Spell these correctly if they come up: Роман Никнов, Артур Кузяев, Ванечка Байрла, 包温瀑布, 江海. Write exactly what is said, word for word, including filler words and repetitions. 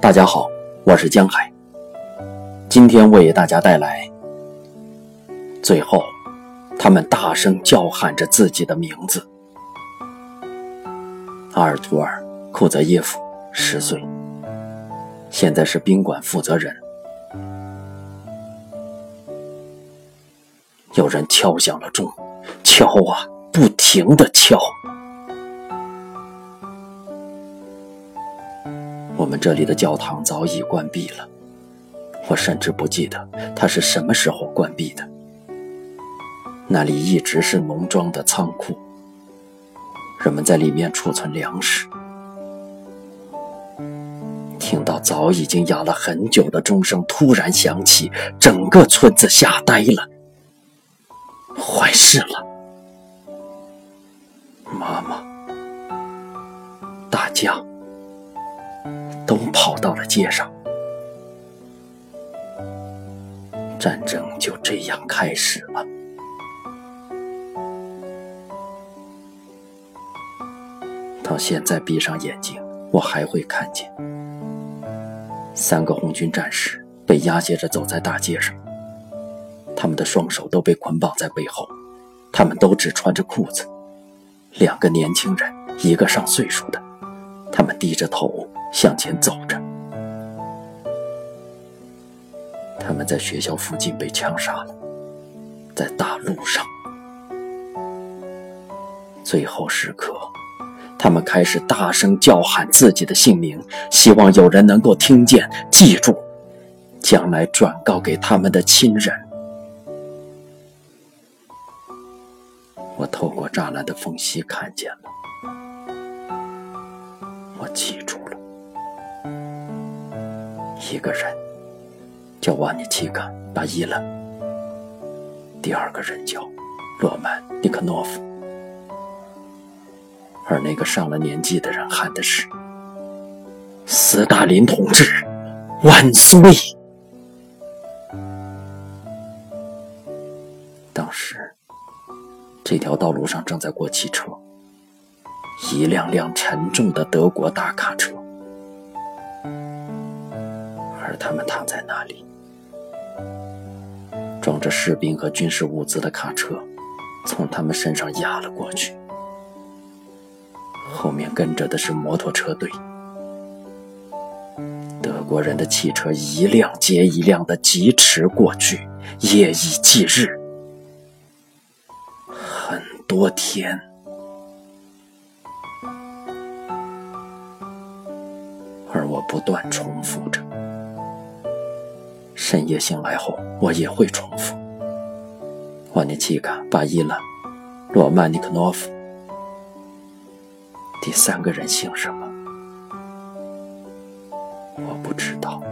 大家好，我是江海，今天为大家带来最后他们大声叫喊着自己的名字。阿尔图尔·库泽耶夫十岁，现在是宾馆负责人。有人敲响了钟，敲啊，不停地敲。我们这里的教堂早已关闭了，我甚至不记得它是什么时候关闭的。那里一直是农庄的仓库，人们在里面储存粮食。听到早已经哑了很久的钟声突然响起，整个村子吓呆了。坏事了，妈妈，大家都跑到了街上。战争就这样开始了。到现在闭上眼睛，我还会看见三个红军战士被押解着走在大街上，他们的双手都被捆绑在背后，他们都只穿着裤子。两个年轻人，一个上岁数的，他们低着头向前走着。他们在学校附近被枪杀了，在大路上。最后时刻，他们开始大声叫喊自己的姓名，希望有人能够听见、记住，将来转告给他们的亲人。我透过栅栏的缝隙看见了，我记住了，一个人叫瓦尼奇卡·巴伊拉，第二个人叫洛曼·尼克诺夫，而那个上了年纪的人喊的是斯大林同志万岁。当时这条道路上正在过汽车，一辆辆沉重的德国大卡车，而他们躺在那里。装着士兵和军事物资的卡车从他们身上压了过去，后面跟着的是摩托车队。德国人的汽车一辆接一辆地疾驰过去，夜以继日，很多天。而我不断重复着，深夜醒来后我也会重复，瓦涅奇卡·巴伊拉、罗曼尼克诺夫，第三个人姓什么我不知道。